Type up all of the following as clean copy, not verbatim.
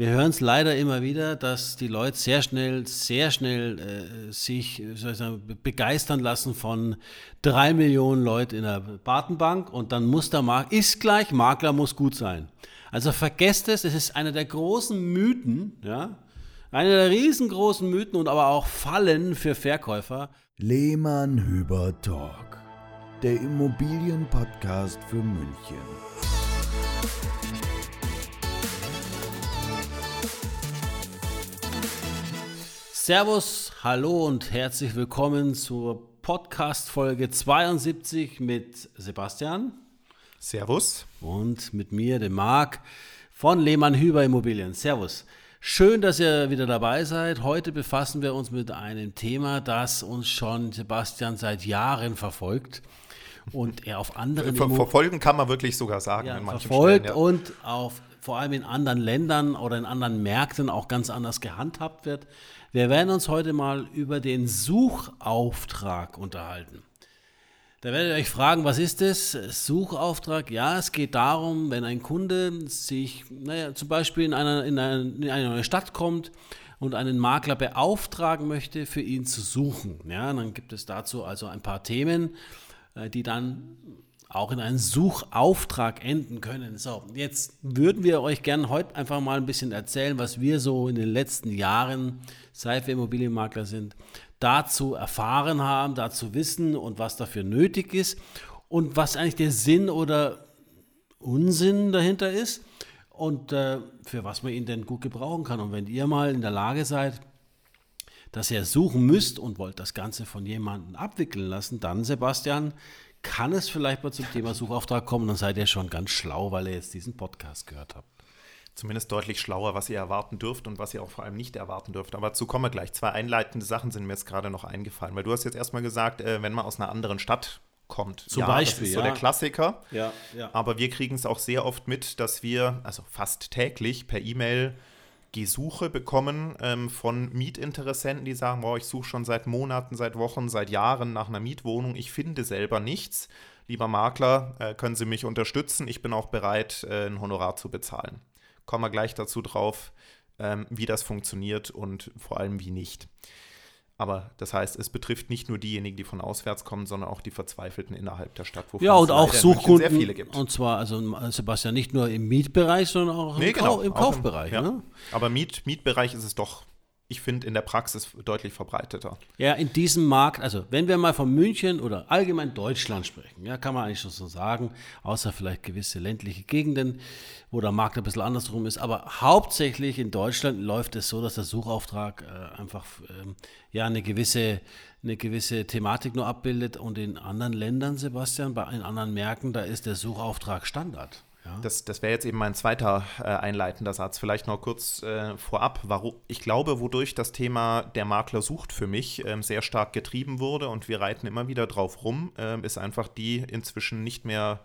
Wir hören es leider immer wieder, dass die Leute sehr schnell sich begeistern lassen von 3 Millionen Leuten in der Datenbank und dann muss der Makler, ist gleich, Makler muss gut sein. Also vergesst es ist einer der großen Mythen, ja, einer der riesengroßen Mythen und aber auch Fallen für Verkäufer. Lehmann-Hüber Talk, der Immobilien-Podcast für München. Servus, hallo und herzlich willkommen zur Podcast-Folge 72 mit Sebastian. Servus. Und mit mir, dem Marc von Lehmann-Hüber Immobilien. Servus. Schön, dass ihr wieder dabei seid. Heute befassen wir uns mit einem Thema, das uns schon Sebastian seit Jahren verfolgt. Und er auf anderen... Verfolgen kann man wirklich sogar sagen. Ja, in manchen verfolgt Stellen, ja. Und auf... vor allem in anderen Ländern oder in anderen Märkten auch ganz anders gehandhabt wird. Wir werden uns heute mal über den Suchauftrag unterhalten. Da werdet ihr euch fragen, was ist das? Suchauftrag, ja, es geht darum, wenn ein Kunde sich zum Beispiel in eine neue Stadt kommt und einen Makler beauftragen möchte, für ihn zu suchen. Ja, dann gibt es dazu also ein paar Themen, die dann auch in einen Suchauftrag enden können. So, jetzt würden wir euch gerne heute einfach mal ein bisschen erzählen, was wir so in den letzten Jahren, seit wir Immobilienmakler sind, dazu erfahren haben, dazu wissen und was dafür nötig ist und was eigentlich der Sinn oder Unsinn dahinter ist und für was man ihn denn gut gebrauchen kann. Und wenn ihr mal in der Lage seid, dass ihr suchen müsst und wollt das Ganze von jemandem abwickeln lassen, dann, Sebastian, kann es vielleicht mal zum Thema Suchauftrag kommen, dann seid ihr schon ganz schlau, weil ihr jetzt diesen Podcast gehört habt. Zumindest deutlich schlauer, was ihr erwarten dürft und was ihr auch vor allem nicht erwarten dürft. Aber dazu kommen wir gleich. 2 einleitende Sachen sind mir jetzt gerade noch eingefallen, weil du hast jetzt erstmal gesagt, wenn man aus einer anderen Stadt kommt. Zum Beispiel, das ist so der Klassiker. Ja. Aber wir kriegen es auch sehr oft mit, dass wir, also fast täglich per E-Mail, Gesuche bekommen von Mietinteressenten, die sagen, ich suche schon seit Monaten, seit Wochen, seit Jahren nach einer Mietwohnung, ich finde selber nichts. Lieber Makler, können Sie mich unterstützen? Ich bin auch bereit, ein Honorar zu bezahlen. Kommen wir gleich dazu drauf, wie das funktioniert und vor allem wie nicht. Aber das heißt, es betrifft nicht nur diejenigen, die von auswärts kommen, sondern auch die Verzweifelten innerhalb der Stadt, wovon es auch Suchkunden sehr viele gibt. Und zwar, also Sebastian, nicht nur im Mietbereich, sondern auch im Kaufbereich. Ja. Ne? Aber Mietbereich ist es doch, ich finde, in der Praxis deutlich verbreiteter. Ja, in diesem Markt, also wenn wir mal von München oder allgemein Deutschland sprechen, ja, kann man eigentlich schon so sagen, außer vielleicht gewisse ländliche Gegenden, wo der Markt ein bisschen andersrum ist, aber hauptsächlich in Deutschland läuft es so, dass der Suchauftrag eine gewisse Thematik nur abbildet und in anderen Ländern, Sebastian, in anderen Märkten, da ist der Suchauftrag Standard. Ja. Das wäre jetzt eben mein zweiter einleitender Satz. Vielleicht noch kurz vorab, warum ich glaube, wodurch das Thema der Makler sucht für mich sehr stark getrieben wurde und wir reiten immer wieder drauf rum, ist einfach die inzwischen nicht mehr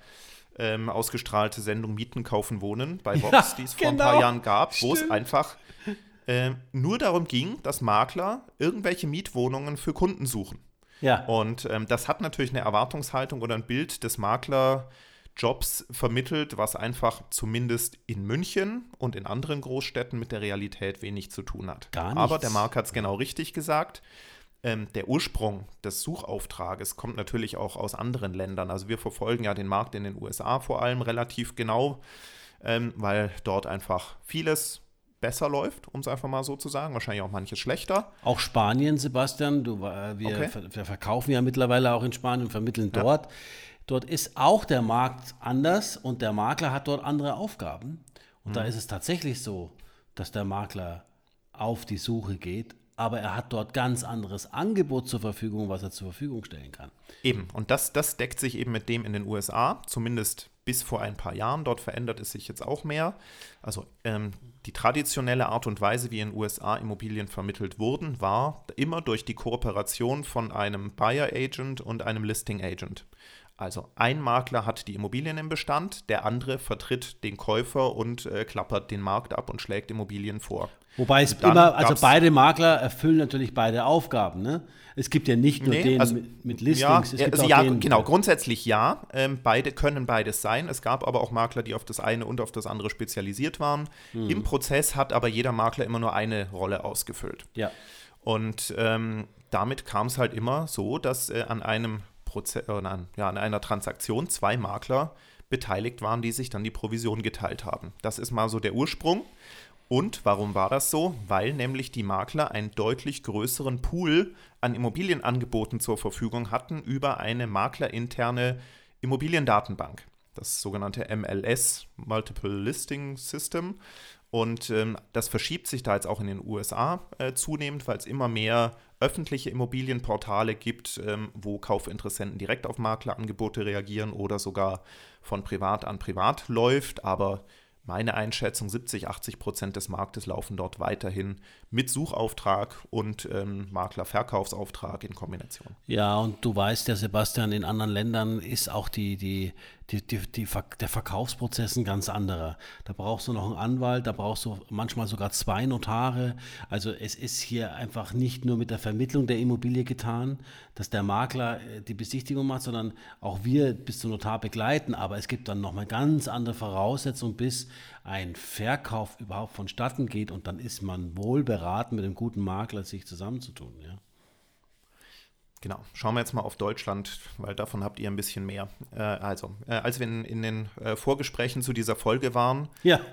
ausgestrahlte Sendung Mieten kaufen wohnen bei Vox, die es vor ein paar Jahren gab, wo es einfach nur darum ging, dass Makler irgendwelche Mietwohnungen für Kunden suchen. Ja. Und das hat natürlich eine Erwartungshaltung oder ein Bild des Makler Jobs vermittelt, was einfach zumindest in München und in anderen Großstädten mit der Realität wenig zu tun hat. Gar nichts. Aber der Marc hat es genau richtig gesagt. Der Ursprung des Suchauftrages kommt natürlich auch aus anderen Ländern. Also wir verfolgen ja den Markt in den USA vor allem relativ genau, weil dort einfach vieles besser läuft, um es einfach mal so zu sagen. Wahrscheinlich auch manches schlechter. Auch Spanien, Sebastian. Wir verkaufen ja mittlerweile auch in Spanien, vermitteln dort. Ja. Dort ist auch der Markt anders und der Makler hat dort andere Aufgaben. Und da ist es tatsächlich so, dass der Makler auf die Suche geht, aber er hat dort ganz anderes Angebot zur Verfügung, was er zur Verfügung stellen kann. Eben, und das deckt sich eben mit dem in den USA, zumindest bis vor ein paar Jahren. Dort verändert es sich jetzt auch mehr. Also die traditionelle Art und Weise, wie in den USA Immobilien vermittelt wurden, war immer durch die Kooperation von einem Buyer Agent und einem Listing Agent. Also ein Makler hat die Immobilien im Bestand, der andere vertritt den Käufer und klappert den Markt ab und schlägt Immobilien vor. Wobei es immer, also beide Makler erfüllen natürlich beide Aufgaben, ne? Es gibt ja nicht nur den mit Listings, es gibt also auch den. Genau, grundsätzlich ja, beide können beides sein. Es gab aber auch Makler, die auf das eine und auf das andere spezialisiert waren. Mhm. Im Prozess hat aber jeder Makler immer nur eine Rolle ausgefüllt. Ja. Und damit kam es halt immer so, dass an einer Transaktion zwei Makler beteiligt waren, die sich dann die Provision geteilt haben. Das ist mal so der Ursprung. Und warum war das so? Weil nämlich die Makler einen deutlich größeren Pool an Immobilienangeboten zur Verfügung hatten über eine maklerinterne Immobiliendatenbank, das sogenannte MLS, Multiple Listing System. Und das verschiebt sich da jetzt auch in den USA zunehmend, weil es immer mehr öffentliche Immobilienportale gibt, wo Kaufinteressenten direkt auf Maklerangebote reagieren oder sogar von privat an privat läuft, aber meine Einschätzung, 70-80% des Marktes laufen dort weiterhin mit Suchauftrag und Maklerverkaufsauftrag in Kombination. Ja, und du weißt ja, Sebastian, in anderen Ländern ist auch der Verkaufsprozess ein ganz anderer. Da brauchst du noch einen Anwalt, da brauchst du manchmal sogar zwei Notare. Also es ist hier einfach nicht nur mit der Vermittlung der Immobilie getan, dass der Makler die Besichtigung macht, sondern auch wir bis zum Notar begleiten. Aber es gibt dann nochmal ganz andere Voraussetzungen, bis ein Verkauf überhaupt vonstatten geht, und dann ist man wohl beraten, mit einem guten Makler sich zusammenzutun. Ja. Genau, schauen wir jetzt mal auf Deutschland, weil davon habt ihr ein bisschen mehr. Als wir in den Vorgesprächen zu dieser Folge waren,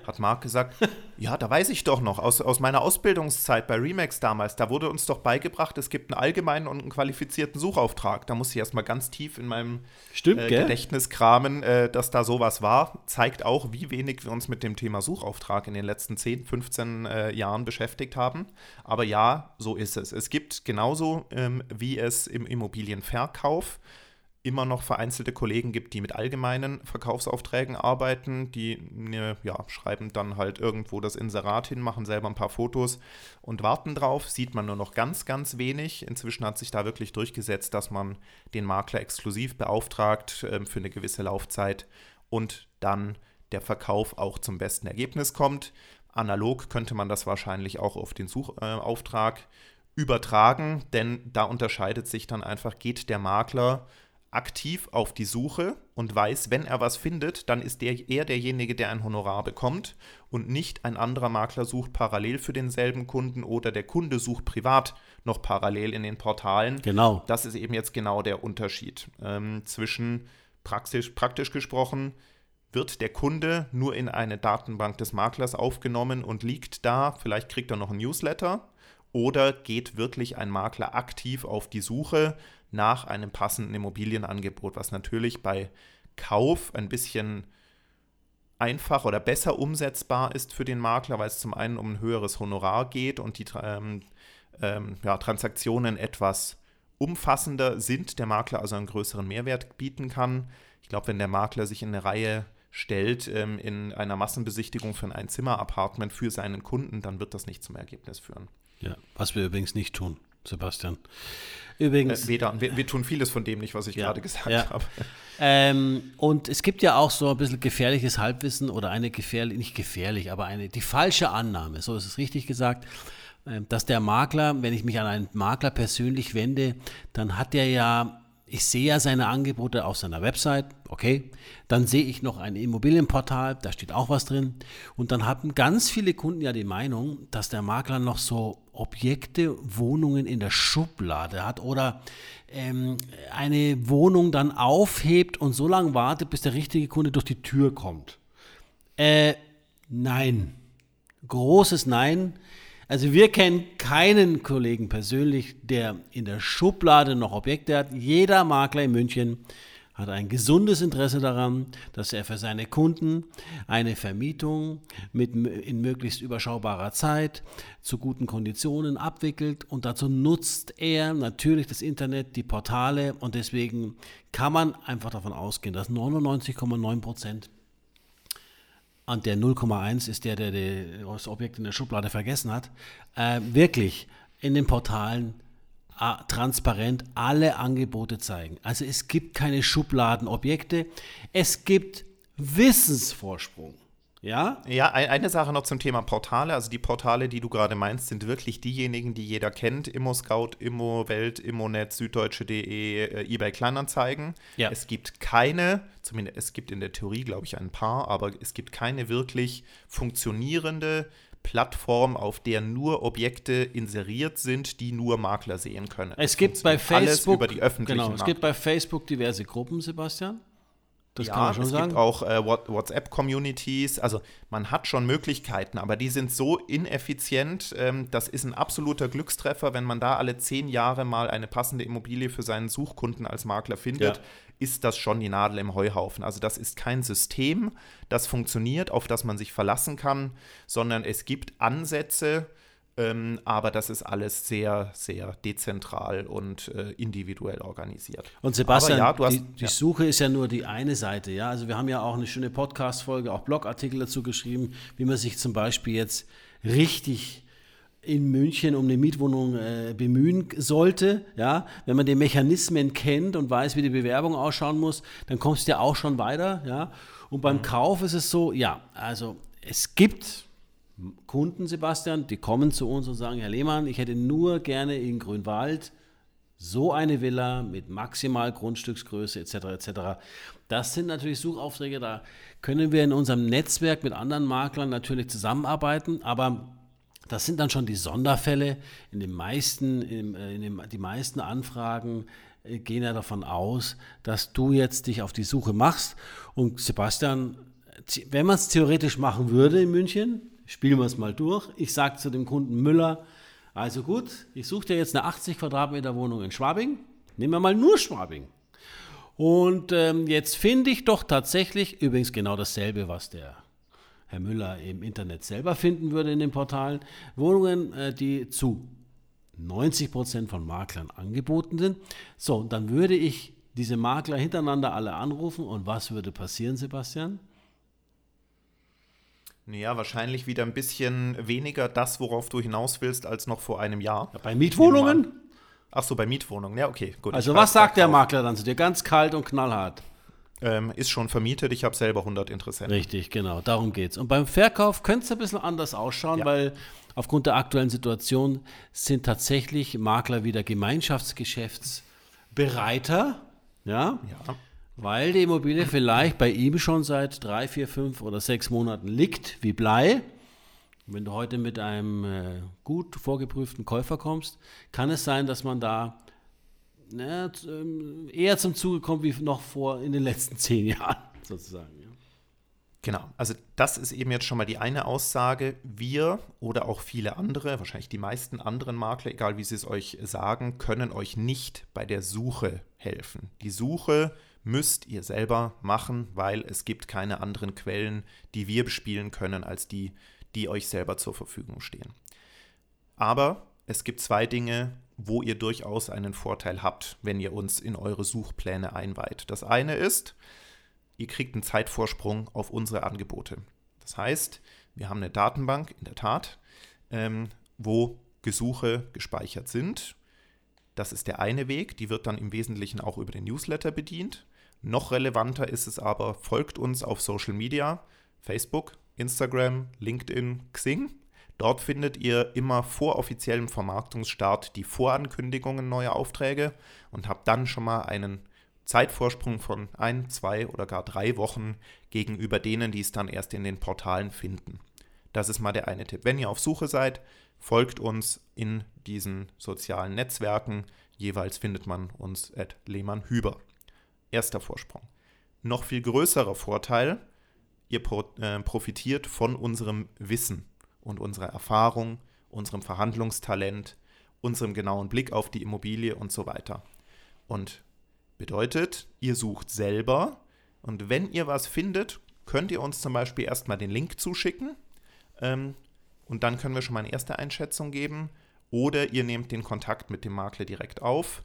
hat Marc gesagt, ja, da weiß ich doch noch, aus meiner Ausbildungszeit bei Remax damals, da wurde uns doch beigebracht, es gibt einen allgemeinen und einen qualifizierten Suchauftrag. Da muss ich erstmal ganz tief in meinem Gedächtnis kramen, dass da sowas war. Zeigt auch, wie wenig wir uns mit dem Thema Suchauftrag in den letzten 10, 15 Jahren beschäftigt haben. Aber ja, so ist es. Es gibt genauso, wie es im Immobilienverkauf immer noch vereinzelte Kollegen gibt, die mit allgemeinen Verkaufsaufträgen arbeiten, die schreiben dann halt irgendwo das Inserat hin, machen selber ein paar Fotos und warten drauf, sieht man nur noch ganz, ganz wenig. Inzwischen hat sich da wirklich durchgesetzt, dass man den Makler exklusiv beauftragt für eine gewisse Laufzeit und dann der Verkauf auch zum besten Ergebnis kommt. Analog könnte man das wahrscheinlich auch auf den Suchauftrag übertragen, denn da unterscheidet sich dann einfach, geht der Makler aktiv auf die Suche und weiß, wenn er was findet, dann ist er derjenige, der ein Honorar bekommt und nicht ein anderer Makler sucht parallel für denselben Kunden oder der Kunde sucht privat noch parallel in den Portalen. Genau. Das ist eben jetzt genau der Unterschied zwischen praktisch gesprochen, wird der Kunde nur in eine Datenbank des Maklers aufgenommen und liegt da, vielleicht kriegt er noch ein Newsletter. Oder geht wirklich ein Makler aktiv auf die Suche nach einem passenden Immobilienangebot, was natürlich bei Kauf ein bisschen einfach oder besser umsetzbar ist für den Makler, weil es zum einen um ein höheres Honorar geht und die Transaktionen etwas umfassender sind, der Makler also einen größeren Mehrwert bieten kann. Ich glaube, wenn der Makler sich in eine Reihe stellt in einer Massenbesichtigung für ein Einzimmer-Apartment für seinen Kunden, dann wird das nicht zum Ergebnis führen. Ja, was wir übrigens nicht tun, Sebastian. Übrigens. Wir tun vieles von dem nicht, was ich gerade gesagt habe. Und es gibt ja auch so ein bisschen gefährliches Halbwissen oder die falsche Annahme, so ist es richtig gesagt, dass der Makler, wenn ich mich an einen Makler persönlich wende, dann hat der ja, ich sehe ja seine Angebote auf seiner Website, okay, dann sehe ich noch ein Immobilienportal, da steht auch was drin, und dann haben ganz viele Kunden ja die Meinung, dass der Makler noch so Objekte, Wohnungen in der Schublade hat oder eine Wohnung dann aufhebt und so lange wartet, bis der richtige Kunde durch die Tür kommt. Nein, großes Nein. Also wir kennen keinen Kollegen persönlich, der in der Schublade noch Objekte hat. Jeder Makler in München hat ein gesundes Interesse daran, dass er für seine Kunden eine Vermietung in möglichst überschaubarer Zeit zu guten Konditionen abwickelt, und dazu nutzt er natürlich das Internet, die Portale, und deswegen kann man einfach davon ausgehen, dass 99,9% und der 0,1 ist der das Objekt in der Schublade vergessen hat, wirklich in den Portalen transparent alle Angebote zeigen. Also es gibt keine Schubladenobjekte, es gibt Wissensvorsprung. Ja? Ja, eine Sache noch zum Thema Portale. Also die Portale, die du gerade meinst, sind wirklich diejenigen, die jeder kennt. ImmoScout, ImmoWelt, ImmoNet, Süddeutsche.de, eBay Kleinanzeigen. Ja. Es gibt keine, zumindest es gibt in der Theorie, glaube ich, ein paar, aber es gibt keine wirklich funktionierende Plattform, auf der nur Objekte inseriert sind, die nur Makler sehen können. Es gibt bei Facebook alles über die öffentlichen Es gibt bei Facebook diverse Gruppen, Sebastian. Das kann man schon sagen. Es gibt auch WhatsApp-Communities. Also man hat schon Möglichkeiten, aber die sind so ineffizient. Das ist ein absoluter Glückstreffer, wenn man da alle 10 Jahre mal eine passende Immobilie für seinen Suchkunden als Makler findet. Ja. Ist das schon die Nadel im Heuhaufen. Also das ist kein System, das funktioniert, auf das man sich verlassen kann, sondern es gibt Ansätze, aber das ist alles sehr, sehr dezentral und individuell organisiert. Und Sebastian, ja, die Suche ist ja nur die eine Seite. Ja? Also wir haben ja auch eine schöne Podcast-Folge, auch Blogartikel dazu geschrieben, wie man sich zum Beispiel jetzt richtig in München um eine Mietwohnung bemühen sollte, ja, wenn man die Mechanismen kennt und weiß, wie die Bewerbung ausschauen muss, dann kommst du ja auch schon weiter, ja, und beim Kauf ist es so, ja, also es gibt Kunden, Sebastian, die kommen zu uns und sagen, Herr Lehmann, ich hätte nur gerne in Grünwald so eine Villa mit maximal Grundstücksgröße etc. etc. Das sind natürlich Suchaufträge, da können wir in unserem Netzwerk mit anderen Maklern natürlich zusammenarbeiten, aber das sind dann schon die Sonderfälle. Die meisten Anfragen gehen ja davon aus, dass du jetzt dich auf die Suche machst. Und Sebastian, wenn man es theoretisch machen würde in München, spielen wir es mal durch. Ich sage zu dem Kunden Müller, also gut, ich suche dir jetzt eine 80 Quadratmeter Wohnung in Schwabing. Nehmen wir mal nur Schwabing. Und jetzt finde ich doch tatsächlich übrigens genau dasselbe, was der Herr Müller im Internet selber finden würde in den Portalen, Wohnungen, die zu 90% von Maklern angeboten sind. So, und dann würde ich diese Makler hintereinander alle anrufen und was würde passieren, Sebastian? Naja, wahrscheinlich wieder ein bisschen weniger das, worauf du hinaus willst, als noch vor einem Jahr. Ja, bei Mietwohnungen? Ach so, bei Mietwohnungen, ja okay, gut. Also was sagt der Makler dann zu dir, ganz kalt und knallhart? Ist schon vermietet, ich habe selber 100 Interessenten. Richtig, genau, darum geht's. Und beim Verkauf könnte es ein bisschen anders ausschauen, ja, weil aufgrund der aktuellen Situation sind tatsächlich Makler wieder Gemeinschaftsgeschäftsbereiter, ja, weil die Immobilie vielleicht bei ihm schon seit 3, 4, 5 oder 6 Monaten liegt wie Blei. Und wenn du heute mit einem gut vorgeprüften Käufer kommst, kann es sein, dass man da eher zum Zuge kommt wie noch vor in den letzten 10 Jahren sozusagen. Ja. Genau, also das ist eben jetzt schon mal die eine Aussage. Wir oder auch viele andere, wahrscheinlich die meisten anderen Makler, egal wie sie es euch sagen, können euch nicht bei der Suche helfen. Die Suche müsst ihr selber machen, weil es gibt keine anderen Quellen, die wir bespielen können, als die, die euch selber zur Verfügung stehen. Aber es gibt 2 Dinge, wo ihr durchaus einen Vorteil habt, wenn ihr uns in eure Suchpläne einweiht. Das eine ist, ihr kriegt einen Zeitvorsprung auf unsere Angebote. Das heißt, wir haben eine Datenbank, in der Tat, wo Gesuche gespeichert sind. Das ist der eine Weg, die wird dann im Wesentlichen auch über den Newsletter bedient. Noch relevanter ist es aber, folgt uns auf Social Media, Facebook, Instagram, LinkedIn, Xing. Dort findet ihr immer vor offiziellem Vermarktungsstart die Vorankündigungen neuer Aufträge und habt dann schon mal einen Zeitvorsprung von 1, 2 oder gar 3 Wochen gegenüber denen, die es dann erst in den Portalen finden. Das ist mal der eine Tipp. Wenn ihr auf Suche seid, folgt uns in diesen sozialen Netzwerken. Jeweils findet man uns @Lehmann-Hüber. Erster Vorsprung. Noch viel größerer Vorteil, ihr profitiert von unserem Wissen und unserer Erfahrung, unserem Verhandlungstalent, unserem genauen Blick auf die Immobilie und so weiter. Und bedeutet, ihr sucht selber und wenn ihr was findet, könnt ihr uns zum Beispiel erstmal den Link zuschicken und dann können wir schon mal eine erste Einschätzung geben oder ihr nehmt den Kontakt mit dem Makler direkt auf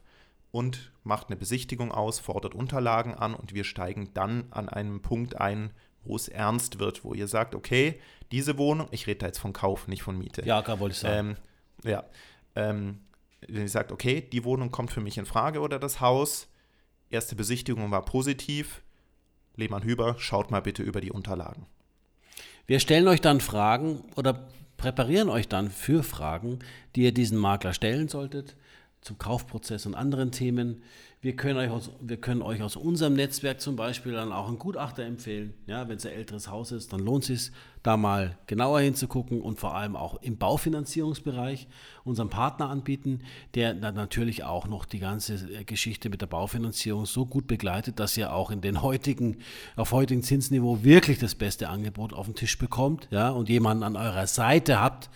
und macht eine Besichtigung aus, fordert Unterlagen an und wir steigen dann an einem Punkt ein, wo es ernst wird, wo ihr sagt, okay, diese Wohnung, ich rede da jetzt von Kauf, nicht von Miete. Ja, wollte ich sagen. wenn ihr sagt, okay, die Wohnung kommt für mich in Frage oder das Haus, erste Besichtigung war positiv, Lehmann-Hüber, schaut mal bitte über die Unterlagen. Wir stellen euch dann Fragen oder präparieren euch dann für Fragen, die ihr diesen Makler stellen solltet, zum Kaufprozess und anderen Themen. Wir können euch aus unserem Netzwerk zum Beispiel dann auch einen Gutachter empfehlen. Ja, wenn es ein älteres Haus ist, dann lohnt es sich, da mal genauer hinzugucken und vor allem auch im Baufinanzierungsbereich unseren Partner anbieten, der dann natürlich auch noch die ganze Geschichte mit der Baufinanzierung so gut begleitet, dass ihr auch in den auf heutigem Zinsniveau wirklich das beste Angebot auf den Tisch bekommt, ja, und jemanden an eurer Seite habt,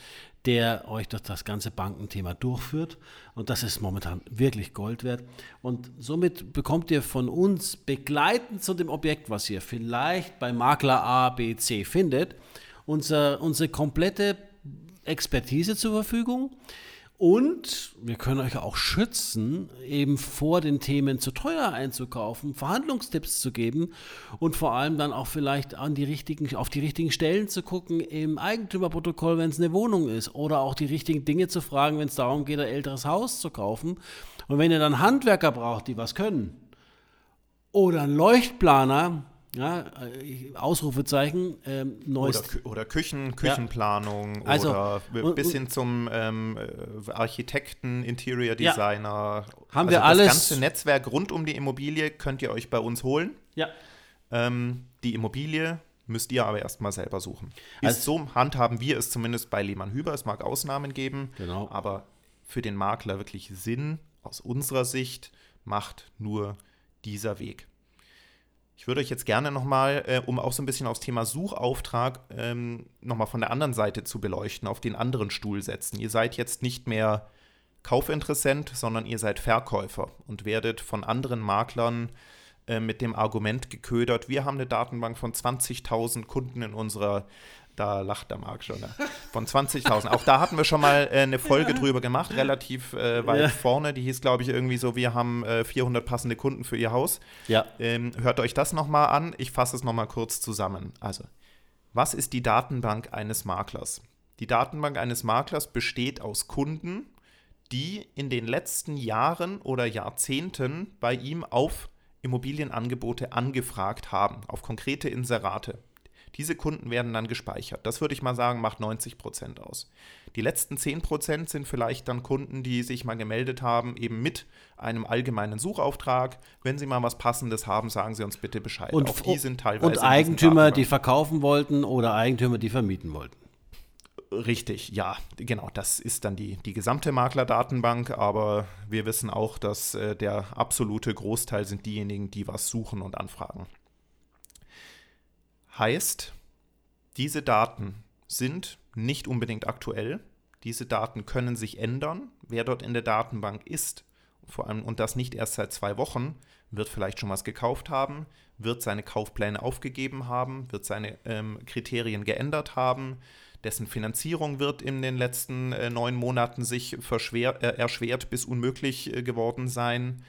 der euch das ganze Bankenthema durchführt. Und das ist momentan wirklich Gold wert. Und somit bekommt ihr von uns begleitend zu dem Objekt, was ihr vielleicht bei Makler A, B, C findet, unsere komplette Expertise zur Verfügung. Und wir können euch auch schützen, eben vor den Themen zu teuer einzukaufen, Verhandlungstipps zu geben und vor allem dann auch vielleicht auf die richtigen Stellen zu gucken im Eigentümerprotokoll, wenn es eine Wohnung ist, oder auch die richtigen Dinge zu fragen, wenn es darum geht, ein älteres Haus zu kaufen. Und wenn ihr dann Handwerker braucht, die was können, oder einen Leuchtplaner, ja, Ausrufezeichen, neues. Oder Küchenplanung, ja. Also, oder bis hin zum Architekten, Interior Designer. Ja, haben wir alles. Das ganze Netzwerk rund um die Immobilie könnt ihr euch bei uns holen. Ja. Die Immobilie müsst ihr aber erstmal selber suchen. Also, so handhaben wir es zumindest bei Lehmann-Hüber. Es mag Ausnahmen geben, genau. Aber für den Makler wirklich Sinn aus unserer Sicht macht nur dieser Weg. Ich würde euch jetzt gerne nochmal, um auch so ein bisschen aufs Thema Suchauftrag nochmal von der anderen Seite zu beleuchten, auf den anderen Stuhl setzen. Ihr seid jetzt nicht mehr Kaufinteressent, sondern ihr seid Verkäufer und werdet von anderen Maklern mit dem Argument geködert, wir haben eine Datenbank von 20.000 Kunden in unserer, da lacht der Marc schon, ne? Von 20.000. Auch da hatten wir schon mal eine Folge drüber gemacht, relativ weit vorne. Die hieß, glaube ich, irgendwie so, wir haben 400 passende Kunden für ihr Haus. Ja. Hört euch das nochmal an. Ich fasse es nochmal kurz zusammen. Also, was ist die Datenbank eines Maklers? Die Datenbank eines Maklers besteht aus Kunden, die in den letzten Jahren oder Jahrzehnten bei ihm auf Immobilienangebote angefragt haben, auf konkrete Inserate. Diese Kunden werden dann gespeichert. Das würde ich mal sagen, macht 90% aus. Die letzten 10% sind vielleicht dann Kunden, die sich mal gemeldet haben, eben mit einem allgemeinen Suchauftrag. Wenn sie mal was Passendes haben, sagen sie uns bitte Bescheid. Und auch die sind teilweise. Und Eigentümer, die verkaufen wollten oder Eigentümer, die vermieten wollten. Richtig, ja, genau. Das ist dann die gesamte Maklerdatenbank, aber wir wissen auch, dass der absolute Großteil sind diejenigen, die was suchen und anfragen. Heißt, diese Daten sind nicht unbedingt aktuell. Diese Daten können sich ändern. Wer dort in der Datenbank ist, vor allem und das nicht erst seit 2 Wochen, wird vielleicht schon was gekauft haben, wird seine Kaufpläne aufgegeben haben, wird seine Kriterien geändert haben, dessen Finanzierung wird in den letzten 9 Monaten sich erschwert bis unmöglich geworden sein.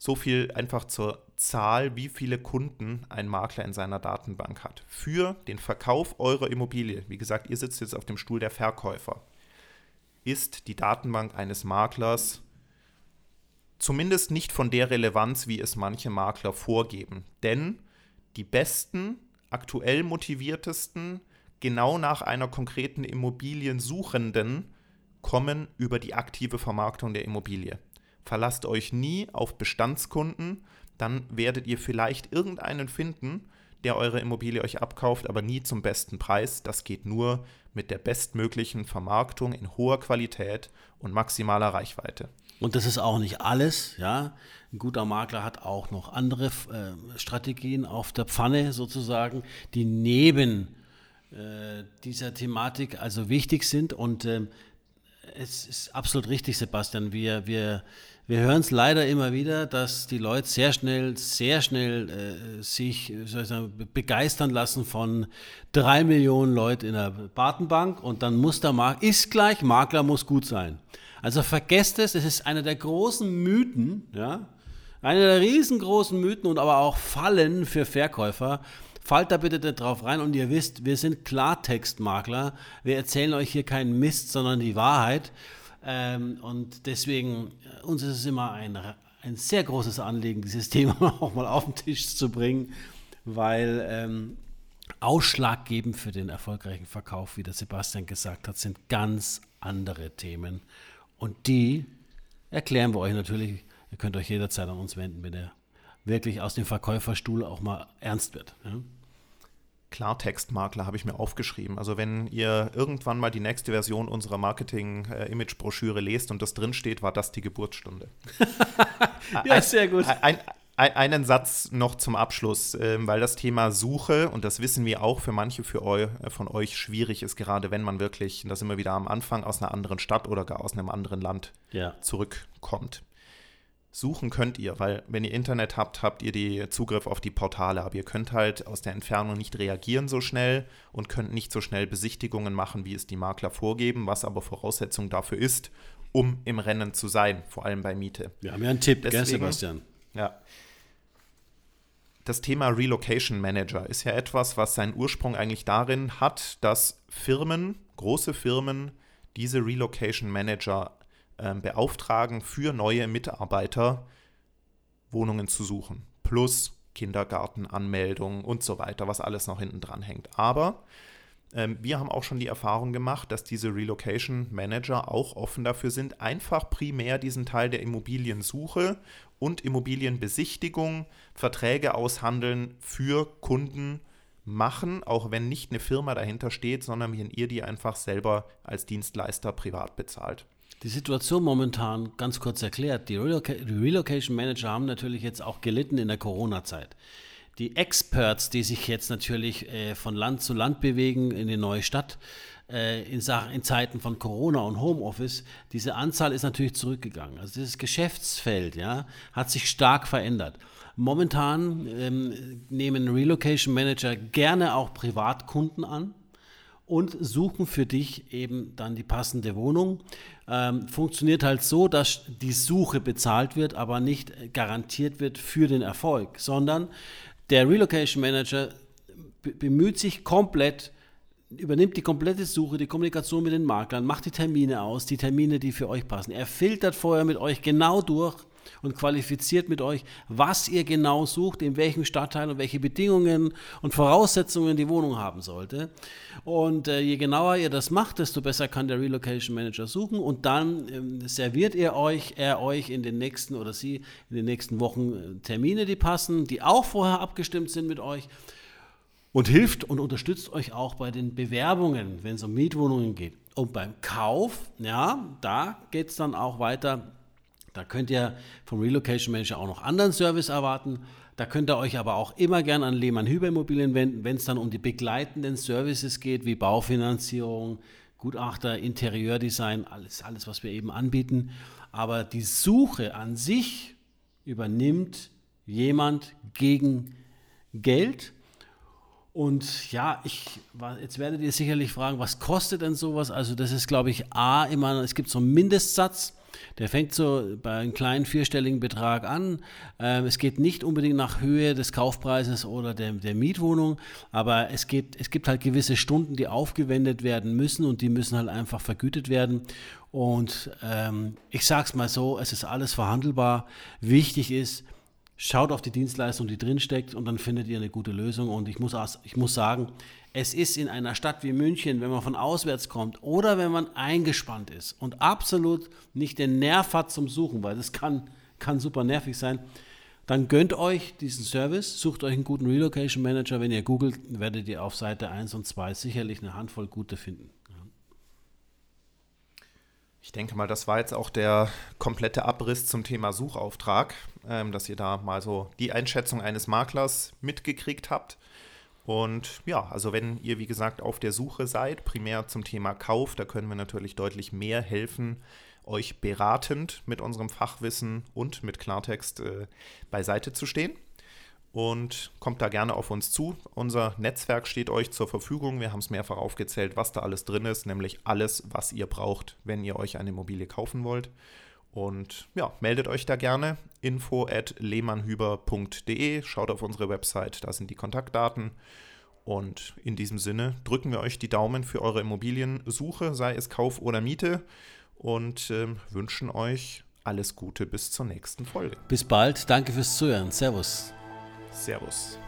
So viel einfach zur Zahl, wie viele Kunden ein Makler in seiner Datenbank hat. Für den Verkauf eurer Immobilie, wie gesagt, ihr sitzt jetzt auf dem Stuhl der Verkäufer, ist die Datenbank eines Maklers zumindest nicht von der Relevanz, wie es manche Makler vorgeben. Denn die besten, aktuell motiviertesten, genau nach einer konkreten Immobiliensuchenden kommen über die aktive Vermarktung der Immobilie. Verlasst euch nie auf Bestandskunden, dann werdet ihr vielleicht irgendeinen finden, der eure Immobilie euch abkauft, aber nie zum besten Preis. Das geht nur mit der bestmöglichen Vermarktung in hoher Qualität und maximaler Reichweite. Und das ist auch nicht alles, ja. Ein guter Makler hat auch noch andere Strategien auf der Pfanne sozusagen, die neben dieser Thematik also wichtig sind. Und es ist absolut richtig, Sebastian. Wir hören es leider immer wieder, dass die Leute sehr schnell sich begeistern lassen von 3 Millionen Leuten in der Datenbank und dann muss der Makler, ist gleich, Makler muss gut sein. Also vergesst es ist einer der großen Mythen, ja, einer der riesengroßen Mythen und aber auch Fallen für Verkäufer. Fallt da bitte drauf rein und ihr wisst, wir sind Klartextmakler. Wir erzählen euch hier keinen Mist, sondern die Wahrheit. Und deswegen, uns ist es immer ein sehr großes Anliegen, dieses Thema auch mal auf den Tisch zu bringen, weil ausschlaggebend für den erfolgreichen Verkauf, wie der Sebastian gesagt hat, sind ganz andere Themen. Und die erklären wir euch natürlich. Ihr könnt euch jederzeit an uns wenden, wenn ihr wirklich aus dem Verkäuferstuhl auch mal ernst wird. Ja? Klartextmakler habe ich mir aufgeschrieben. Also wenn ihr irgendwann mal die nächste Version unserer Marketing-Image-Broschüre lest und das drinsteht, war das die Geburtsstunde. Ja, sehr gut. Einen Satz noch zum Abschluss, weil das Thema Suche, und das wissen wir auch für manche von euch schwierig ist, gerade wenn man wirklich, und das immer wieder am Anfang, aus einer anderen Stadt oder gar aus einem anderen Land zurückkommt. Suchen könnt ihr, weil wenn ihr Internet habt, habt ihr die Zugriff auf die Portale, aber ihr könnt halt aus der Entfernung nicht reagieren so schnell und könnt nicht so schnell Besichtigungen machen, wie es die Makler vorgeben, was aber Voraussetzung dafür ist, um im Rennen zu sein, vor allem bei Miete. Wir haben ja einen Tipp, deswegen, gell, Sebastian? Ja. Das Thema Relocation Manager ist ja etwas, was seinen Ursprung eigentlich darin hat, dass Firmen, große Firmen, diese Relocation Manager beauftragen, für neue Mitarbeiter Wohnungen zu suchen. Plus Kindergartenanmeldungen und so weiter, was alles noch hinten dran hängt. Aber wir haben auch schon die Erfahrung gemacht, dass diese Relocation Manager auch offen dafür sind, einfach primär diesen Teil der Immobiliensuche und Immobilienbesichtigung, Verträge aushandeln für Kunden machen, auch wenn nicht eine Firma dahinter steht, sondern wenn ihr die einfach selber als Dienstleister privat bezahlt. Die Situation momentan, ganz kurz erklärt, die Relocation Manager haben natürlich jetzt auch gelitten in der Corona-Zeit. Die Experts, die sich jetzt natürlich von Land zu Land bewegen in die neue Stadt, in Zeiten von Corona und Homeoffice, diese Anzahl ist natürlich zurückgegangen. Also dieses Geschäftsfeld hat sich stark verändert. Momentan nehmen Relocation Manager gerne auch Privatkunden an und suchen für dich eben dann die passende Wohnung. Funktioniert halt so, dass die Suche bezahlt wird, aber nicht garantiert wird für den Erfolg, sondern der Relocation Manager bemüht sich komplett, übernimmt die komplette Suche, die Kommunikation mit den Maklern, macht die Termine aus, die Termine, die für euch passen. Er filtert vorher mit euch genau durch und qualifiziert mit euch, was ihr genau sucht, in welchem Stadtteil und welche Bedingungen und Voraussetzungen die Wohnung haben sollte. Und je genauer ihr das macht, desto besser kann der Relocation Manager suchen, und dann serviert er euch in den nächsten, oder sie in den nächsten Wochen Termine, die passen, die auch vorher abgestimmt sind mit euch, und hilft und unterstützt euch auch bei den Bewerbungen, wenn es um Mietwohnungen geht. Und beim Kauf, da geht es dann auch weiter. Da könnt ihr vom Relocation Manager auch noch anderen Service erwarten. Da könnt ihr euch aber auch immer gern an Lehmann-Hüber Immobilien wenden, wenn es dann um die begleitenden Services geht, wie Baufinanzierung, Gutachter, Interieurdesign, alles, was wir eben anbieten. Aber die Suche an sich übernimmt jemand gegen Geld. Und jetzt werdet ihr sicherlich fragen, was kostet denn sowas? Also das ist, glaube ich, es gibt so einen Mindestsatz. Der fängt so bei einem kleinen vierstelligen Betrag an. Es geht nicht unbedingt nach Höhe des Kaufpreises oder der Mietwohnung, aber es gibt halt gewisse Stunden, die aufgewendet werden müssen, und die müssen halt einfach vergütet werden. Und ich sag's mal so, es ist alles verhandelbar. Wichtig ist, schaut auf die Dienstleistung, die drinsteckt, und dann findet ihr eine gute Lösung. Und ich muss sagen, es ist in einer Stadt wie München, wenn man von auswärts kommt oder wenn man eingespannt ist und absolut nicht den Nerv hat zum Suchen, weil das kann super nervig sein, dann gönnt euch diesen Service, sucht euch einen guten Relocation Manager. Wenn ihr googelt, werdet ihr auf Seite 1 und 2 sicherlich eine Handvoll gute finden. Ich denke mal, das war jetzt auch der komplette Abriss zum Thema Suchauftrag, dass ihr da mal so die Einschätzung eines Maklers mitgekriegt habt. Und also wenn ihr, wie gesagt, auf der Suche seid, primär zum Thema Kauf, da können wir natürlich deutlich mehr helfen, euch beratend mit unserem Fachwissen und mit Klartext beiseite zu stehen. Und kommt da gerne auf uns zu. Unser Netzwerk steht euch zur Verfügung. Wir haben es mehrfach aufgezählt, was da alles drin ist, nämlich alles, was ihr braucht, wenn ihr euch eine Immobilie kaufen wollt. Und meldet euch da gerne. info@lehmannhüber.de. Schaut auf unsere Website, da sind die Kontaktdaten. Und in diesem Sinne drücken wir euch die Daumen für eure Immobiliensuche, sei es Kauf oder Miete. und wünschen euch alles Gute bis zur nächsten Folge. Bis bald, danke fürs Zuhören. Servus. Servus.